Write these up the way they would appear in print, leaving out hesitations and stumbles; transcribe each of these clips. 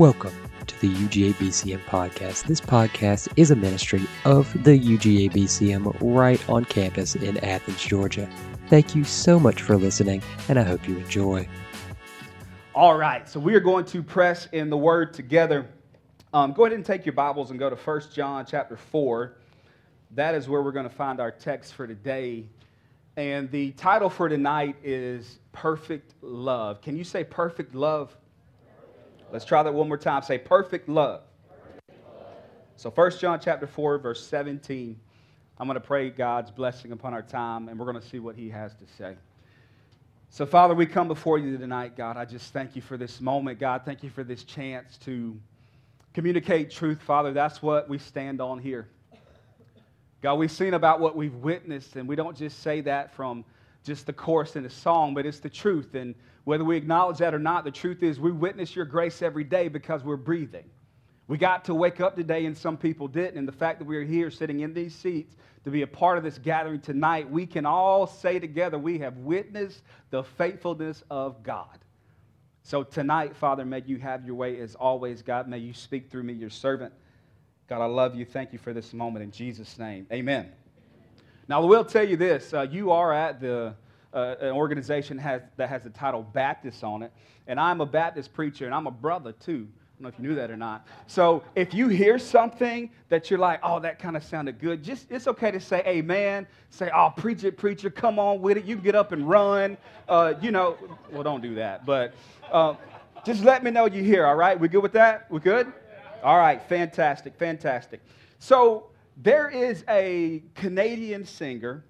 Welcome to the UGABCM podcast. This podcast is a ministry of the UGABCM right on campus in Athens, Georgia. Thank you so much for listening, and I hope you enjoy. All right, so we are going to press in the Word together. Go ahead and take your Bibles and go to 1 John chapter 4. That is where we're going to find our text for today. And the title for tonight is Perfect Love. Can you say perfect love? Let's try that one more time. Say perfect love. Perfect love. So 1 John chapter 4, verse 17. I'm going to pray God's blessing upon our time, and we're going to see what he has to say. So, Father, we come before you tonight, God. I just thank you for this moment, God. Thank you for this chance to communicate truth, Father. That's what we stand on here. God, we've seen about what we've witnessed, and we don't just say that from just the chorus and the song, but it's the truth. And whether we acknowledge that or not, the truth is we witness your grace every day because we're breathing. We got to wake up today, and some people didn't. And the fact that we're here sitting in these seats to be a part of this gathering tonight, we can all say together we have witnessed the faithfulness of God. So tonight, Father, may you have your way as always, God. May you speak through me, your servant. God, I love you. Thank you for this moment in Jesus' name. Amen. Now, I will tell you this. You are at an organization that has the title Baptist on it, and I'm a Baptist preacher, and I'm a brother, too. I don't know if you knew that or not. So if you hear something that you're like, oh, that kind of sounded good, it's okay to say amen. Say, oh, preach it, preacher. Come on with it. You can get up and run. Well, don't do that. But just let me know you're here, all right? We good with that? We good? All right, fantastic, fantastic. So there is a Canadian singer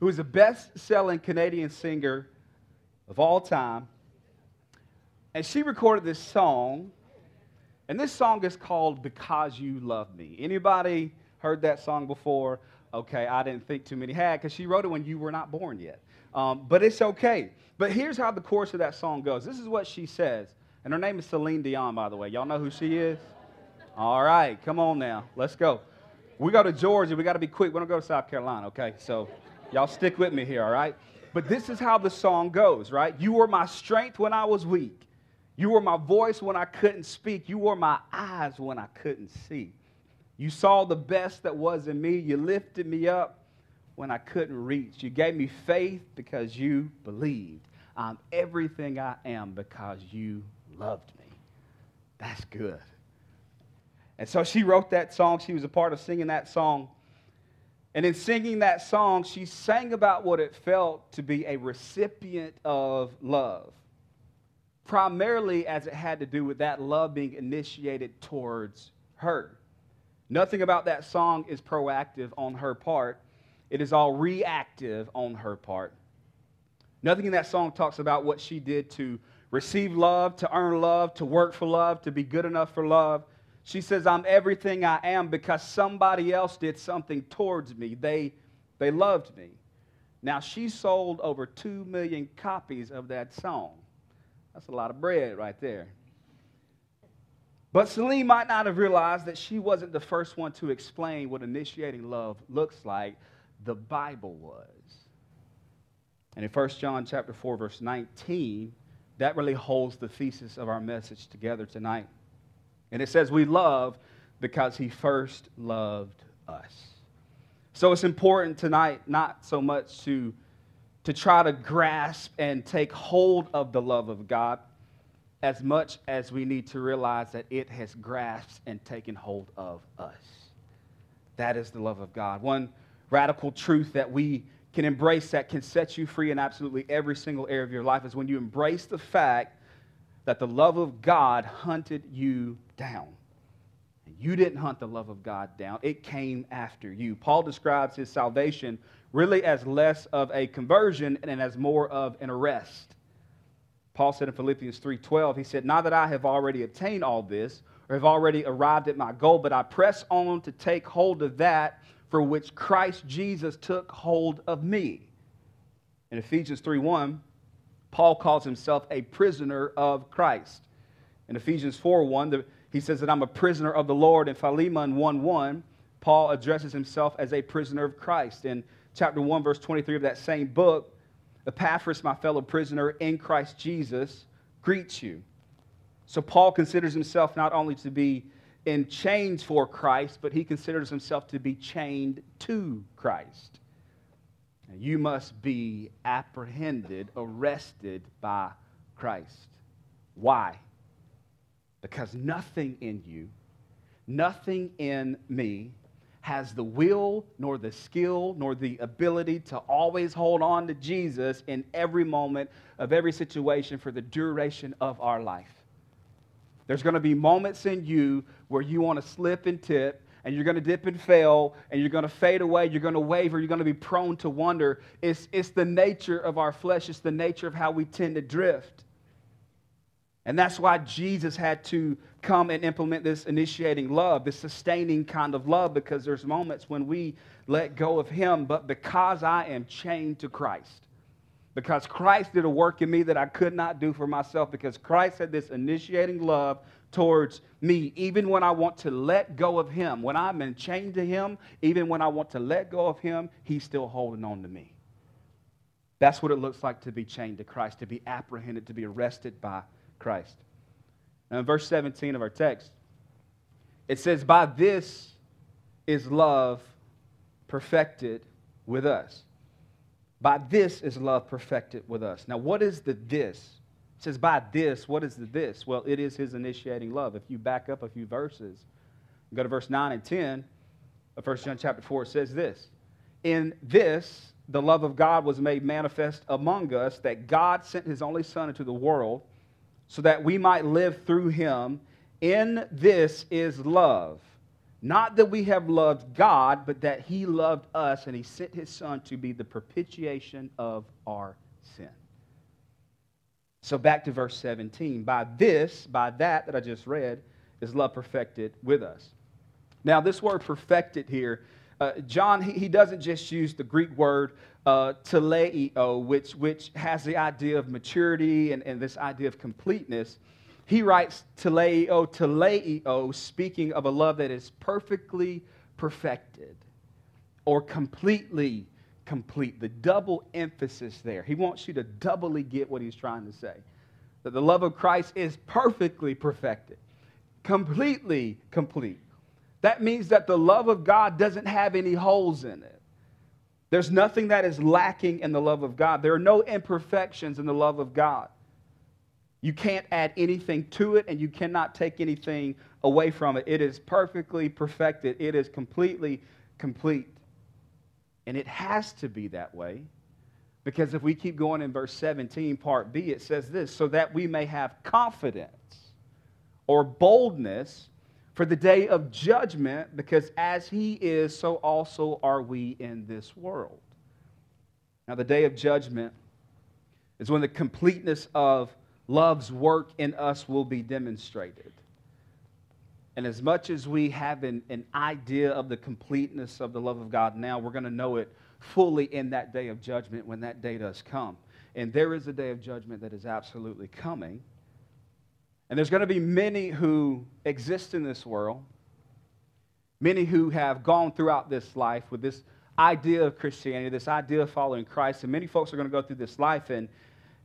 who is the best-selling Canadian singer of all time, and she recorded this song, and this song is called Because You Love Me. Anybody heard that song before? Okay, I didn't think too many had, because she wrote it when you were not born yet, but it's okay. But here's how the chorus of that song goes. This is what she says, and her name is Celine Dion, by the way. Y'all know who she is? All right, come on now, let's go. We go to Georgia, we got to be quick. We don't go to South Carolina, okay? So y'all stick with me here, all right? But this is how the song goes, right? You were my strength when I was weak. You were my voice when I couldn't speak. You were my eyes when I couldn't see. You saw the best that was in me. You lifted me up when I couldn't reach. You gave me faith because you believed. I'm everything I am because you loved me. That's good. And so she wrote that song. She was a part of singing that song. And in singing that song, she sang about what it felt to be a recipient of love, primarily as it had to do with that love being initiated towards her. Nothing about that song is proactive on her part. It is all reactive on her part. Nothing in that song talks about what she did to receive love, to earn love, to work for love, to be good enough for love. She says, I'm everything I am because somebody else did something towards me. They loved me. Now, she sold over 2 million copies of that song. That's a lot of bread right there. But Celine might not have realized that she wasn't the first one to explain what initiating love looks like. The Bible was. And in 1 John chapter 4, verse 19, that really holds the thesis of our message together tonight. And it says we love because he first loved us. So it's important tonight not so much to try to grasp and take hold of the love of God as much as we need to realize that it has grasped and taken hold of us. That is the love of God. One radical truth that we can embrace that can set you free in absolutely every single area of your life is when you embrace the fact that the love of God hunted you down. You didn't hunt the love of God down. It came after you. Paul describes his salvation really as less of a conversion and as more of an arrest. Paul said in Philippians 3:12, he said, not that I have already obtained all this or have already arrived at my goal, but I press on to take hold of that for which Christ Jesus took hold of me. In Ephesians 3:1, Paul calls himself a prisoner of Christ. In Ephesians 4:1, he says that I'm a prisoner of the Lord. In Philemon 1:1, Paul addresses himself as a prisoner of Christ. In chapter 1, verse 23 of that same book, Epaphras, my fellow prisoner in Christ Jesus, greets you. So Paul considers himself not only to be in chains for Christ, but he considers himself to be chained to Christ. You must be apprehended, arrested by Christ. Why? Because nothing in you, nothing in me has the will, nor the skill, nor the ability to always hold on to Jesus in every moment of every situation for the duration of our life. There's going to be moments in you where you want to slip and tip, and you're going to dip and fail, and you're going to fade away, you're going to waver, you're going to be prone to wonder. It's the nature of our flesh. It's the nature of how we tend to drift. And that's why Jesus had to come and implement this initiating love, this sustaining kind of love, because there's moments when we let go of him. But because I am chained to Christ, because Christ did a work in me that I could not do for myself, because Christ had this initiating love towards me, even when I want to let go of him, when I'm enchained to him, even when I want to let go of him, he's still holding on to me. That's what it looks like to be chained to Christ, to be apprehended, to be arrested by Christ. Now in verse 17 of our text, it says, "By this is love perfected with us." By this is love perfected with us. Now what is the this? It says, by this, what is the this? Well, it is his initiating love. If you back up a few verses, go to verse 9 and 10 of 1 John chapter 4, it says this, "In this the love of God was made manifest among us, that God sent his only Son into the world, so that we might live through him. In this is love. Not that we have loved God, but that he loved us, and he sent his Son to be the propitiation of our sin." So back to verse 17. By this, by that I just read, is love perfected with us. Now this word perfected here, John, he doesn't just use the Greek word teleio, which has the idea of maturity and this idea of completeness. He writes teleio, speaking of a love that is perfectly perfected or completely complete. The double emphasis there. He wants you to doubly get what he's trying to say. That the love of Christ is perfectly perfected, completely complete. That means that the love of God doesn't have any holes in it. There's nothing that is lacking in the love of God. There are no imperfections in the love of God. You can't add anything to it, and you cannot take anything away from it. It is perfectly perfected. It is completely complete. And it has to be that way, because if we keep going in verse 17, part B, it says this, "So that we may have confidence or boldness for the day of judgment, because as he is, so also are we in this world." Now, the day of judgment is when the completeness of love's work in us will be demonstrated. And as much as we have an idea of the completeness of the love of God now, we're going to know it fully in that day of judgment when that day does come. And there is a day of judgment that is absolutely coming. And there's going to be many who exist in this world, many who have gone throughout this life with this idea of Christianity, this idea of following Christ, and many folks are going to go through this life and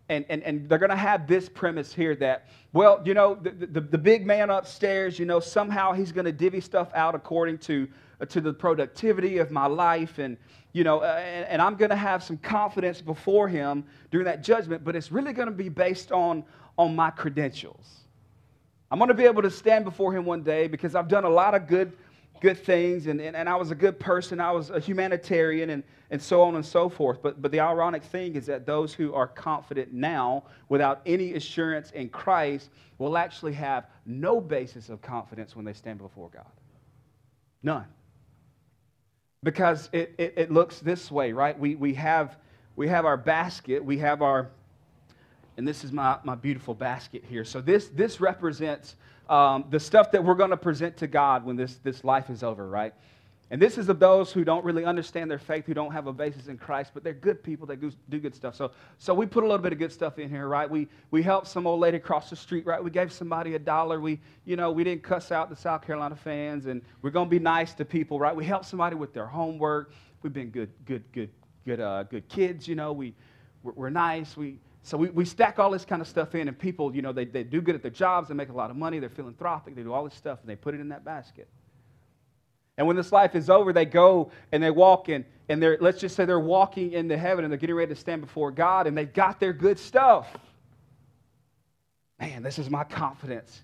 they're going to have this premise here that, well, you know, the big man upstairs, you know, somehow he's going to divvy stuff out according to the productivity of my life, and you know, and I'm going to have some confidence before him during that judgment, but it's really going to be based on my credentials. I'm going to be able to stand before him one day because I've done a lot of good things, and I was a good person, I was a humanitarian, and so on and so forth. But the ironic thing is that those who are confident now without any assurance in Christ will actually have no basis of confidence when they stand before God. None. Because it looks this way, right? We have our basket, we have our... And this is my beautiful basket here. So this represents the stuff that we're going to present to God when this life is over, right? And this is of those who don't really understand their faith, who don't have a basis in Christ, but they're good people. They do good stuff. So we put a little bit of good stuff in here, right? We helped some old lady across the street, right? We gave somebody $1. We didn't cuss out the South Carolina fans, and we're going to be nice to people, right? We helped somebody with their homework. We've been good kids, you know. We're nice. We So we stack all this kind of stuff in, and people, you know, they do good at their jobs, they make a lot of money, they're philanthropic, they do all this stuff, and they put it in that basket. And when this life is over, they go and they walk in, and they're, let's just say they're walking into heaven, and they're getting ready to stand before God, and they've got their good stuff. Man, this is my confidence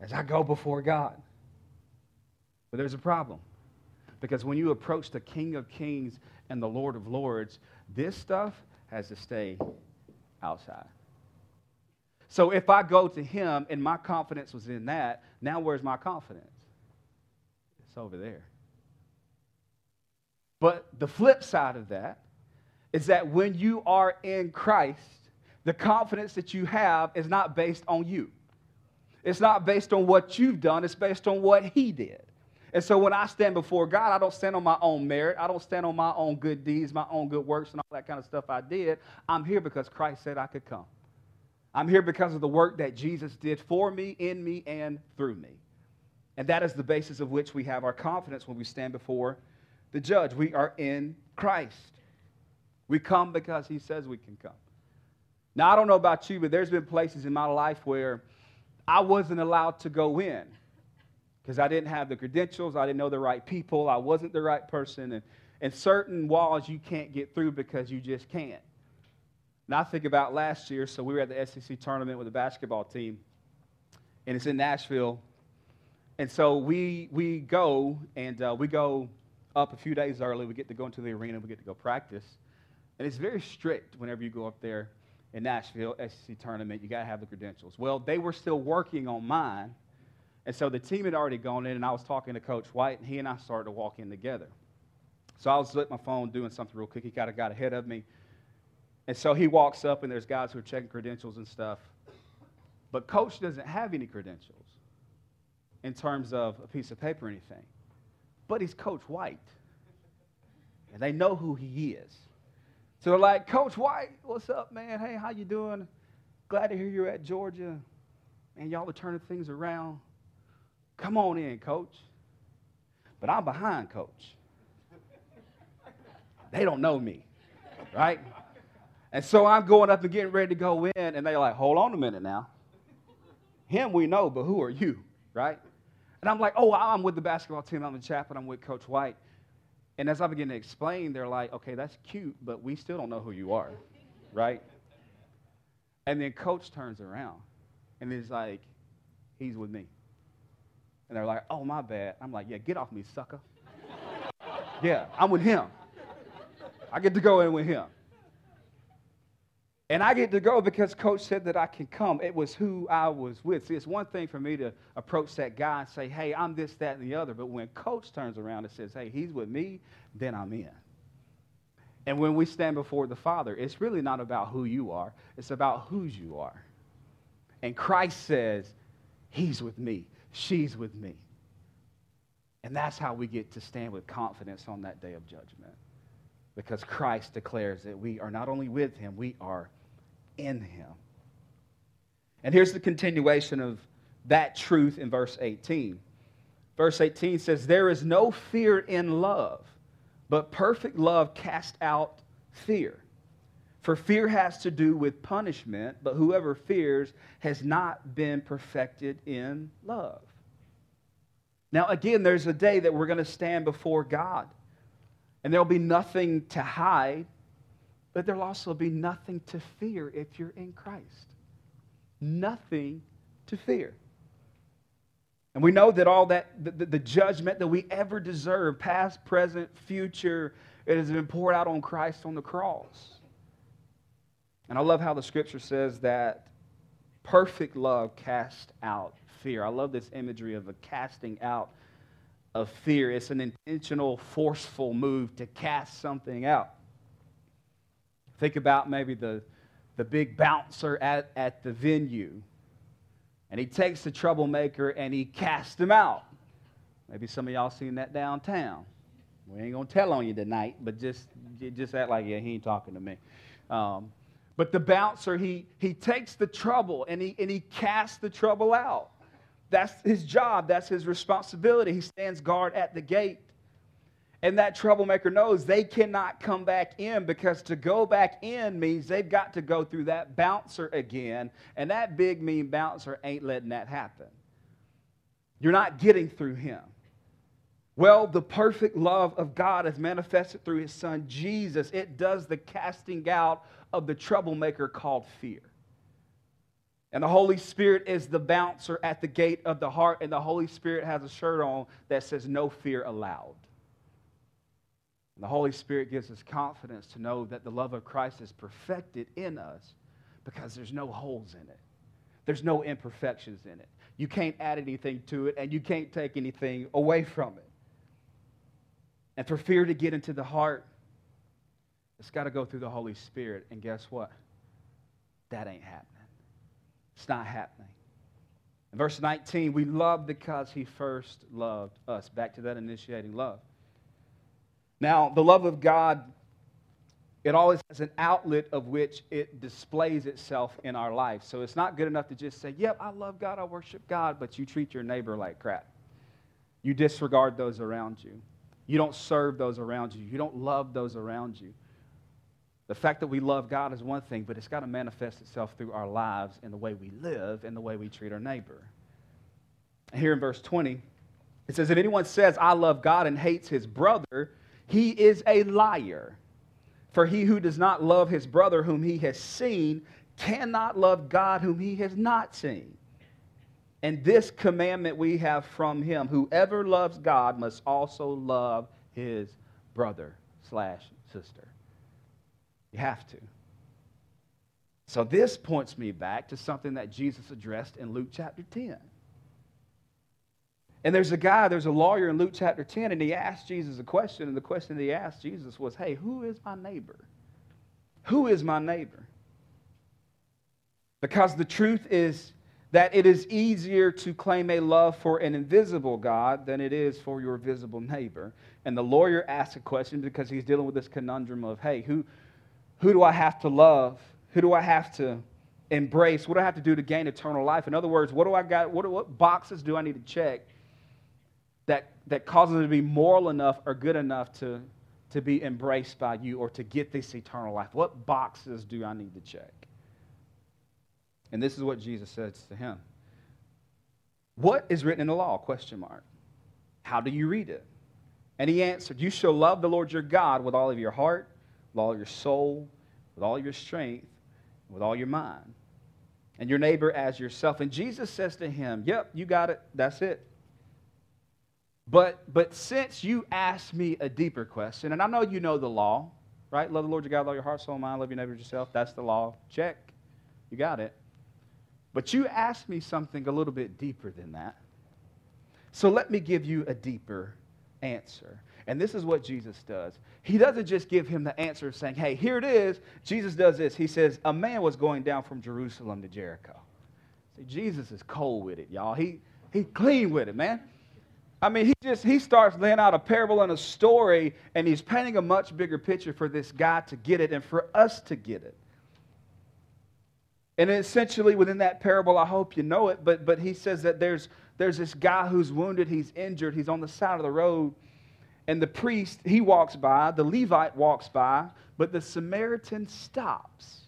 as I go before God. But there's a problem. Because when you approach the King of Kings and the Lord of Lords, this stuff has to stay outside. So if I go to him and my confidence was in that, now where's my confidence? It's over there. But the flip side of that is that when you are in Christ, the confidence that you have is not based on you. It's not based on what you've done. It's based on what he did. And so when I stand before God, I don't stand on my own merit. I don't stand on my own good deeds, my own good works, and all that kind of stuff I did. I'm here because Christ said I could come. I'm here because of the work that Jesus did for me, in me, and through me. And that is the basis of which we have our confidence when we stand before the judge. We are in Christ. We come because he says we can come. Now, I don't know about you, but there's been places in my life where I wasn't allowed to go in. Because I didn't have the credentials, I didn't know the right people, I wasn't the right person, and certain walls you can't get through because you just can't. And I think about last year, so we were at the SEC tournament with the basketball team, and it's in Nashville, and so we go, and we go up a few days early, we get to go into the arena, we get to go practice, and it's very strict whenever you go up there in Nashville, SEC tournament, you got to have the credentials. Well, they were still working on mine. And so the team had already gone in, and I was talking to Coach White, and he and I started to walk in together. So I was at my phone doing something real quick. He kind of got ahead of me. And so he walks up, and there's guys who are checking credentials and stuff. But Coach doesn't have any credentials in terms of a piece of paper or anything. But he's Coach White, and they know who he is. So they're like, Coach White, what's up, man? Hey, how you doing? Glad to hear you're at Georgia. Man, y'all are turning things around. Come on in, Coach. But I'm behind, Coach. They don't know me, right? And so I'm going up and getting ready to go in, and they're like, hold on a minute now. Him we know, but who are you, right? And I'm like, oh, I'm with the basketball team. I'm the chaplain. I'm with Coach White. And as I begin to explain, they're like, okay, that's cute, but we still don't know who you are, right? And then Coach turns around, and he's like, he's with me. And they're like, oh, my bad. I'm like, yeah, get off me, sucker. Yeah, I'm with him. I get to go in with him. And I get to go because Coach said that I can come. It was who I was with. See, it's one thing for me to approach that guy and say, hey, I'm this, that, and the other. But when Coach turns around and says, hey, he's with me, then I'm in. And when we stand before the Father, it's really not about who you are. It's about whose you are. And Christ says, he's with me. She's with me. And that's how we get to stand with confidence on that day of judgment. Because Christ declares that we are not only with him, we are in him. And here's the continuation of that truth in verse 18. Verse 18 says, there is no fear in love, but perfect love casts out fear. For fear has to do with punishment, but whoever fears has not been perfected in love. Now, again, there's a day that we're going to stand before God, and there'll be nothing to hide, but there'll also be nothing to fear if you're in Christ. Nothing to fear. And we know that all that, the judgment that we ever deserve, past, present, future, it has been poured out on Christ on the cross. And I love how the scripture says that perfect love casts out fear. I love this imagery of a casting out of fear. It's an intentional, forceful move to cast something out. Think about maybe the big bouncer at the venue. And he takes the troublemaker and he casts him out. Maybe some of y'all seen that downtown. We ain't going to tell on you tonight, but just act like, yeah, he ain't talking to me. But the bouncer, he takes the trouble and he casts the trouble out. That's his job. That's his responsibility. He stands guard at the gate. And that troublemaker knows they cannot come back in, because to go back in means they've got to go through that bouncer again, and that big, mean bouncer ain't letting that happen. You're not getting through him. Well, the perfect love of God is manifested through his son, Jesus. It does the casting out of the troublemaker called fear. And the Holy Spirit is the bouncer at the gate of the heart, and the Holy Spirit has a shirt on that says no fear allowed. And the Holy Spirit gives us confidence to know that the love of Christ is perfected in us, because there's no holes in it. There's no imperfections in it. You can't add anything to it, and you can't take anything away from it. And for fear to get into the heart, it's got to go through the Holy Spirit. And guess what? That ain't happening. It's not happening. In verse 19, we love because he first loved us. Back to that initiating love. Now, the love of God, it always has an outlet of which it displays itself in our life. So it's not good enough to just say, yep, I love God, I worship God, but you treat your neighbor like crap. You disregard those around you. You don't serve those around you. You don't love those around you. The fact that we love God is one thing, but it's got to manifest itself through our lives and the way we live and the way we treat our neighbor. Here in verse 20, it says, if anyone says, I love God and hates his brother, he is a liar. For he who does not love his brother whom he has seen cannot love God whom he has not seen. And this commandment we have from him, whoever loves God must also love his brother/sister. You have to. So this points me back to something that Jesus addressed in Luke chapter 10. And there's a lawyer in Luke chapter 10, and he asked Jesus a question, and the question that he asked Jesus was, hey, who is my neighbor? Who is my neighbor? Because the truth is that it is easier to claim a love for an invisible God than it is for your visible neighbor. And the lawyer asked a question because he's dealing with this conundrum of, hey, who do I have to love? Who do I have to embrace? What do I have to do to gain eternal life? In other words, what do I got? What boxes do I need to check that causes it to be moral enough or good enough to be embraced by you or to get this eternal life? What boxes do I need to check? And this is what Jesus says to him. What is written in the law? ? How do you read it? And he answered, you shall love the Lord your God with all of your heart, with all your soul, with all your strength, with all your mind, and your neighbor as yourself. And Jesus says to him, yep, you got it. That's it. But since you asked me a deeper question, and I know you know the law, right? Love the Lord your God with all your heart, soul, mind, love your neighbor as yourself. That's the law. Check. You got it. But you asked me something a little bit deeper than that. So let me give you a deeper answer. And this is what Jesus does. He doesn't just give him the answer saying, hey, here it is. Jesus does this. He says, a man was going down from Jerusalem to Jericho. See, Jesus is cold with it, y'all. He clean with it, man. I mean, he starts laying out a parable and a story, and he's painting a much bigger picture for this guy to get it and for us to get it. And essentially within that parable, I hope you know it, but he says that there's this guy who's wounded, he's injured, he's on the side of the road, and the priest, he walks by, the Levite walks by, but the Samaritan stops.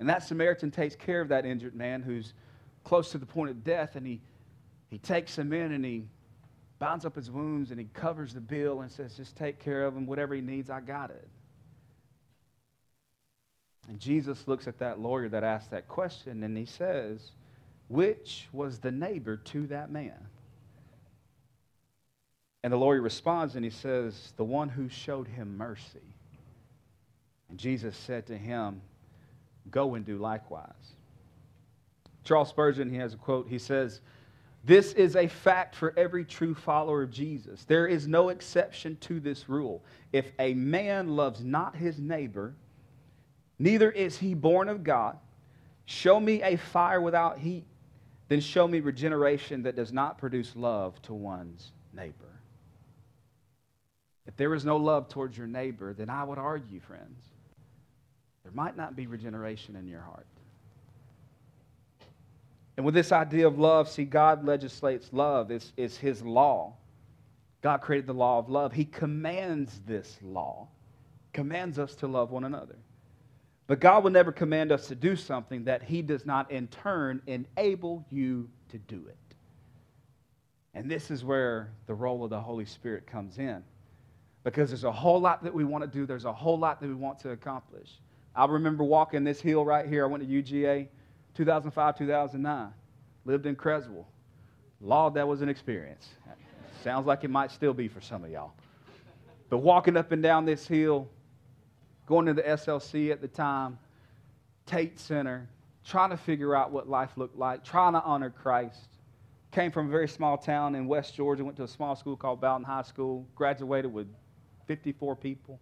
And that Samaritan takes care of that injured man who's close to the point of death, and he takes him in and he binds up his wounds and he covers the bill and says, just take care of him. Whatever he needs, I got it. And Jesus looks at that lawyer that asked that question and he says, which was the neighbor to that man? And the lawyer responds and he says, the one who showed him mercy. And Jesus said to him, go and do likewise. Charles Spurgeon, he has a quote. He says, this is a fact for every true follower of Jesus. There is no exception to this rule. If a man loves not his neighbor, neither is he born of God. Show me a fire without heat, then show me regeneration that does not produce love to one's neighbor. If there is no love towards your neighbor, then I would argue, friends, there might not be regeneration in your heart. And with this idea of love, see, God legislates love. It's his law. God created the law of love. He commands this law, commands us to love one another. But God will never command us to do something that He does not in turn enable you to do it. And this is where the role of the Holy Spirit comes in. Because there's a whole lot that we want to do. There's a whole lot that we want to accomplish. I remember walking this hill right here. I went to UGA 2005, 2009. Lived in Creswell. Lord, that was an experience. Sounds like it might still be for some of y'all. But walking up and down this hill, going to the SLC at the time, Tate Center, trying to figure out what life looked like, trying to honor Christ. Came from a very small town in West Georgia, went to a small school called Bowden High School, graduated with 54 people.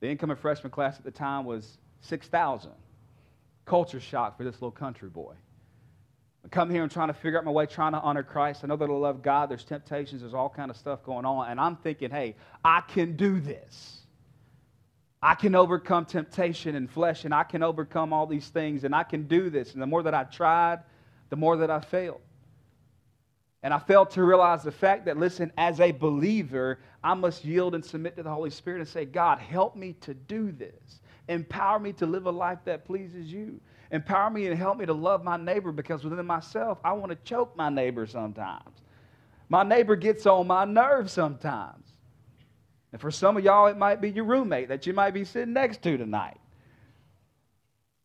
The incoming freshman class at the time was 6,000. Culture shock for this little country boy. I come here and trying to figure out my way, trying to honor Christ. I know that I love God. There's temptations. There's all kind of stuff going on. And I'm thinking, hey, I can do this. I can overcome temptation and flesh, and I can overcome all these things, and I can do this. And the more that I tried, the more that I failed. And I failed to realize the fact that, listen, as a believer, I must yield and submit to the Holy Spirit and say, God, help me to do this. Empower me to live a life that pleases you. Empower me and help me to love my neighbor, because within myself, I want to choke my neighbor sometimes. My neighbor gets on my nerves sometimes. And for some of y'all, it might be your roommate that you might be sitting next to tonight.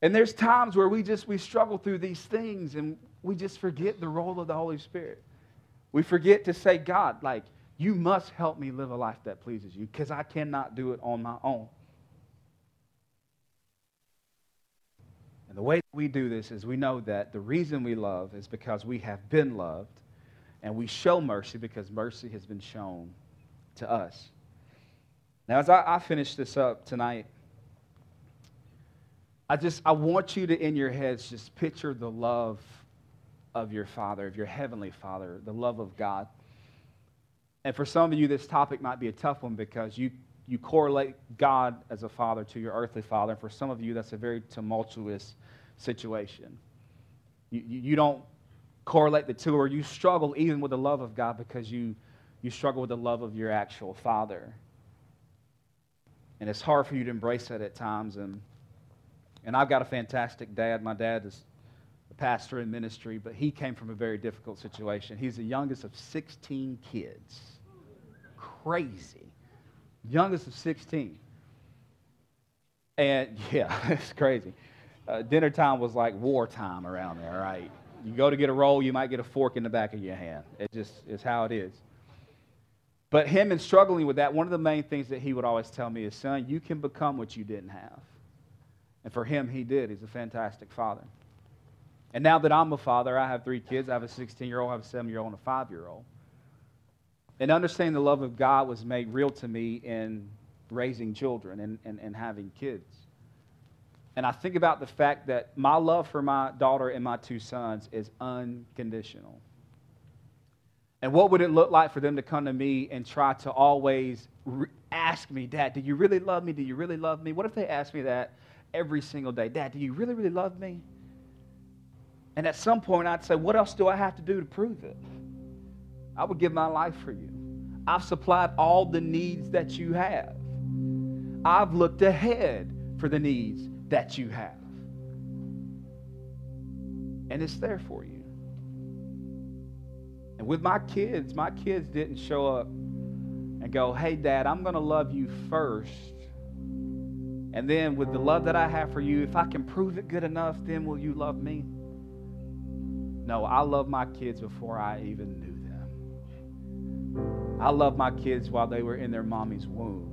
And there's times where we struggle through these things, and we just forget the role of the Holy Spirit. We forget to say, God, like, you must help me live a life that pleases you, because I cannot do it on my own. And the way that we do this is we know that the reason we love is because we have been loved, and we show mercy because mercy has been shown to us. Now, as I finish this up tonight, I want you to, in your heads, just picture the love of your Father, of your Heavenly Father, the love of God. And for some of you, this topic might be a tough one, because you correlate God as a father to your earthly father. And for some of you, that's a very tumultuous situation. You don't correlate the two, or you struggle even with the love of God, because you struggle with the love of your actual father. And it's hard for you to embrace that at times. And I've got a fantastic dad. My dad is a pastor in ministry, but he came from a very difficult situation. He's the youngest of 16 kids. Crazy. Youngest of 16. And yeah, it's crazy. Dinner time was like wartime around there, right? You go to get a roll, you might get a fork in the back of your hand. It just is how it is. But him in struggling with that, one of the main things that he would always tell me is, son, you can become what you didn't have. And for him, he did. He's a fantastic father. And now that I'm a father, I have 3 kids. I have a 16-year-old, I have a 7-year-old, and a 5-year-old. And understanding the love of God was made real to me in raising children and having kids. And I think about the fact that my love for my daughter and my 2 sons is unconditional. And what would it look like for them to come to me and try to always ask me, Dad, do you really love me? Do you really love me? What if they asked me that every single day? Dad, do you really, really love me? And at some point, I'd say, what else do I have to do to prove it? I would give my life for you. I've supplied all the needs that you have. I've looked ahead for the needs that you have. And it's there for you. And with my kids didn't show up and go, hey, Dad, I'm going to love you first. And then with the love that I have for you, if I can prove it good enough, then will you love me? No, I love my kids before I even knew them. I loved my kids while they were in their mommy's womb,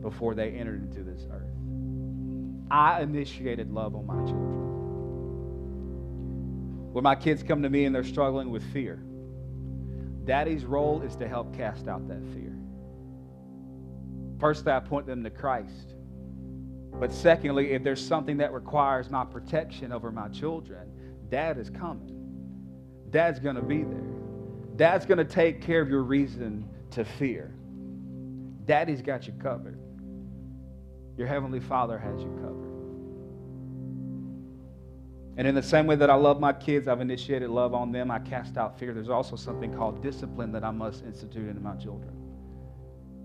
before they entered into this earth. I initiated love on my children. When my kids come to me and they're struggling with fear, Daddy's role is to help cast out that fear. First, I point them to Christ. But secondly, if there's something that requires my protection over my children, Dad is coming. Dad's going to be there. Dad's going to take care of your reason to fear. Daddy's got you covered. Your Heavenly Father has you covered. And in the same way that I love my kids, I've initiated love on them, I cast out fear. There's also something called discipline that I must institute into my children.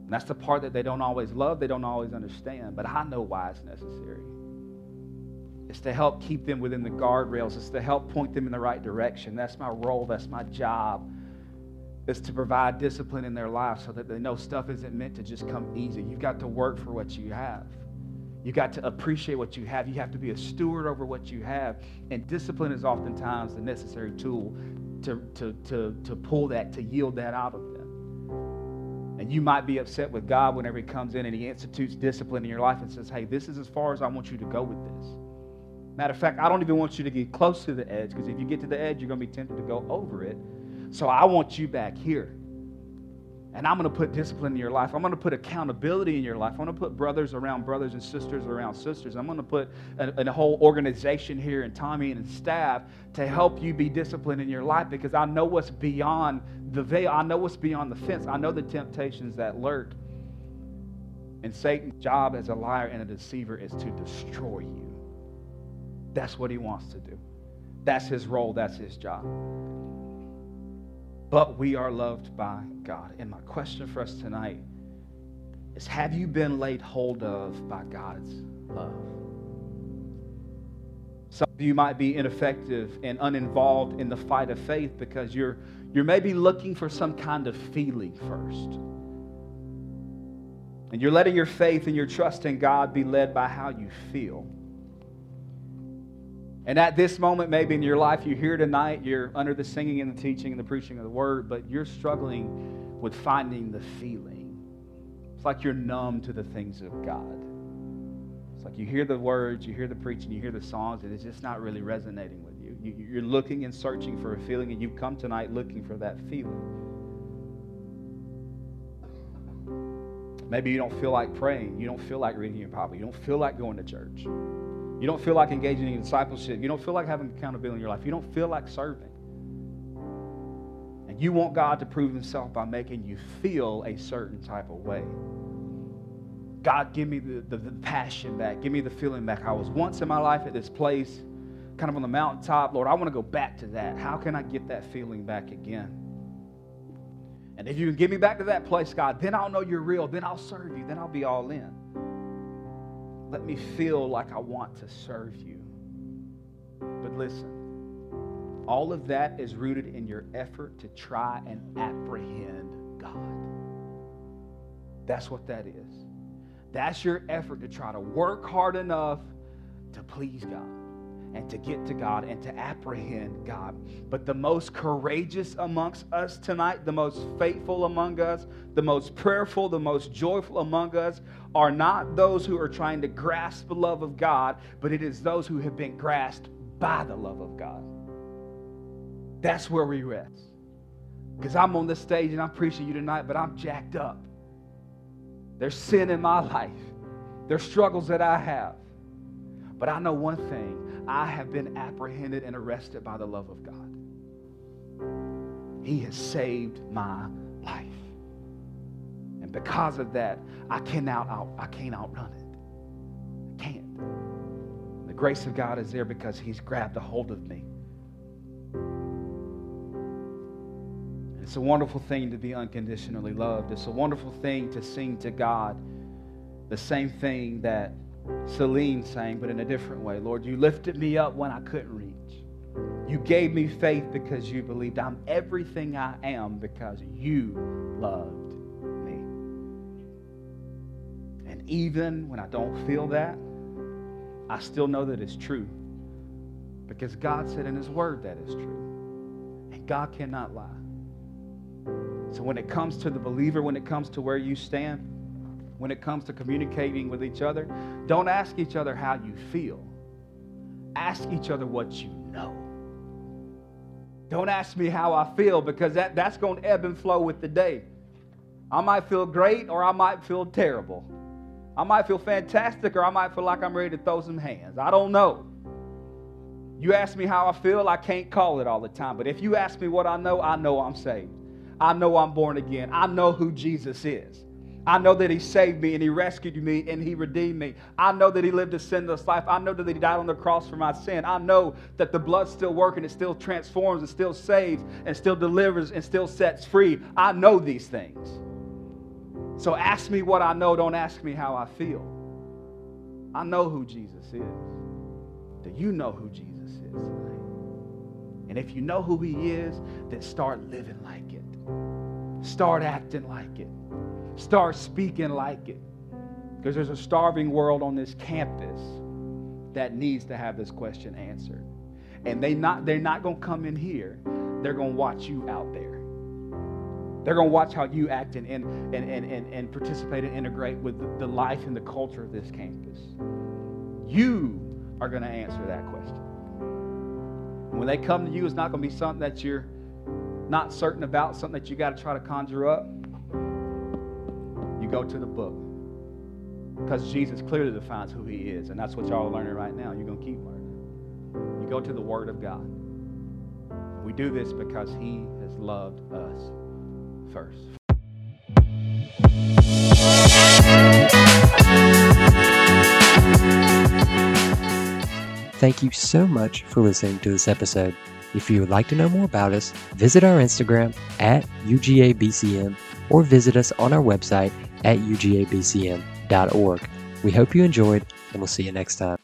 And that's the part that they don't always love, they don't always understand, but I know why it's necessary. It's to help keep them within the guardrails. It's to help point them in the right direction. That's my role. That's my job. It's to provide discipline in their life so that they know stuff isn't meant to just come easy. You've got to work for what you have. You've got to appreciate what you have. You have to be a steward over what you have. And discipline is oftentimes the necessary tool to pull that, to yield that out of them. And you might be upset with God whenever he comes in and he institutes discipline in your life and says, hey, this is as far as I want you to go with this. Matter of fact, I don't even want you to get close to the edge, because if you get to the edge, you're going to be tempted to go over it. So I want you back here. And I'm going to put discipline in your life. I'm going to put accountability in your life. I'm going to put brothers around brothers and sisters around sisters. I'm going to put a whole organization here and Tommy and staff to help you be disciplined in your life, because I know what's beyond the veil. I know what's beyond the fence. I know the temptations that lurk. And Satan's job as a liar and a deceiver is to destroy you. That's what he wants to do. That's his role. That's his job. But we are loved by God. And my question for us tonight is, have you been laid hold of by God's love? Some of you might be ineffective and uninvolved in the fight of faith because you're maybe looking for some kind of feeling first. And you're letting your faith and your trust in God be led by how you feel. And at this moment, maybe in your life, you're here tonight, you're under the singing and the teaching and the preaching of the word, but you're struggling with finding the feeling. It's like you're numb to the things of God. It's like you hear the words, you hear the preaching, you hear the songs, and it's just not really resonating with you. You're looking and searching for a feeling, and you've come tonight looking for that feeling. Maybe you don't feel like praying. You don't feel like reading your Bible. You don't feel like going to church. You don't feel like engaging in discipleship. You don't feel like having accountability in your life. You don't feel like serving. And you want God to prove himself by making you feel a certain type of way. God, give me the passion back. Give me the feeling back. I was once in my life at this place, kind of on the mountaintop. Lord, I want to go back to that. How can I get that feeling back again? And if you can get me back to that place, God, then I'll know you're real. Then I'll serve you. Then I'll be all in. Let me feel like I want to serve you. But listen, all of that is rooted in your effort to try and apprehend God. That's what that is. That's your effort to try to work hard enough to please God and to get to God and to apprehend God. But the most courageous amongst us tonight, the most faithful among us, the most prayerful, the most joyful among us are not those who are trying to grasp the love of God, but it is those who have been grasped by the love of God. That's where we rest. Because I'm on this stage and I'm preaching you tonight, but I'm jacked up. There's sin in my life. There's struggles that I have. But I know one thing. I have been apprehended and arrested by the love of God. He has saved my life. And because of that, I can't outrun it. I can't. The grace of God is there because he's grabbed a hold of me. It's a wonderful thing to be unconditionally loved. It's a wonderful thing to sing to God the same thing that Celine sang, but in a different way. Lord, you lifted me up when I couldn't reach. You gave me faith because you believed. I'm everything I am because you loved me. And even when I don't feel that, I still know that it's true, because God said in his word that is true. And God cannot lie. So when it comes to the believer, when it comes to where you stand, when it comes to communicating with each other, don't ask each other how you feel. Ask each other what you know. Don't ask me how I feel, because that's going to ebb and flow with the day. I might feel great or I might feel terrible. I might feel fantastic or I might feel like I'm ready to throw some hands. I don't know. You ask me how I feel, I can't call it all the time. But if you ask me what I know I'm saved. I know I'm born again. I know who Jesus is. I know that he saved me and he rescued me and he redeemed me. I know that he lived a sinless life. I know that he died on the cross for my sin. I know that the blood's still working. It still transforms and still saves and still delivers and still sets free. I know these things. So ask me what I know. Don't ask me how I feel. I know who Jesus is. Do you know who Jesus is tonight? And if you know who he is, then start living like it. Start acting like it. Start speaking like it. Because there's a starving world on this campus that needs to have this question answered. And they're not going to come in here. They're going to watch you out there. They're going to watch how you act and participate and integrate with the life and the culture of this campus. You are going to answer that question. And when they come to you, it's not going to be something that you're not certain about, something that you got to try to conjure up. You go to the book, because Jesus clearly defines who he is, and that's what y'all are learning right now. You're going to keep learning. You go to the Word of God. We do this because he has loved us first. Thank you so much for listening to this episode. If you would like to know more about us, visit our Instagram at UGABCM or visit us on our website at UGABCM.org. We hope you enjoyed, and we'll see you next time.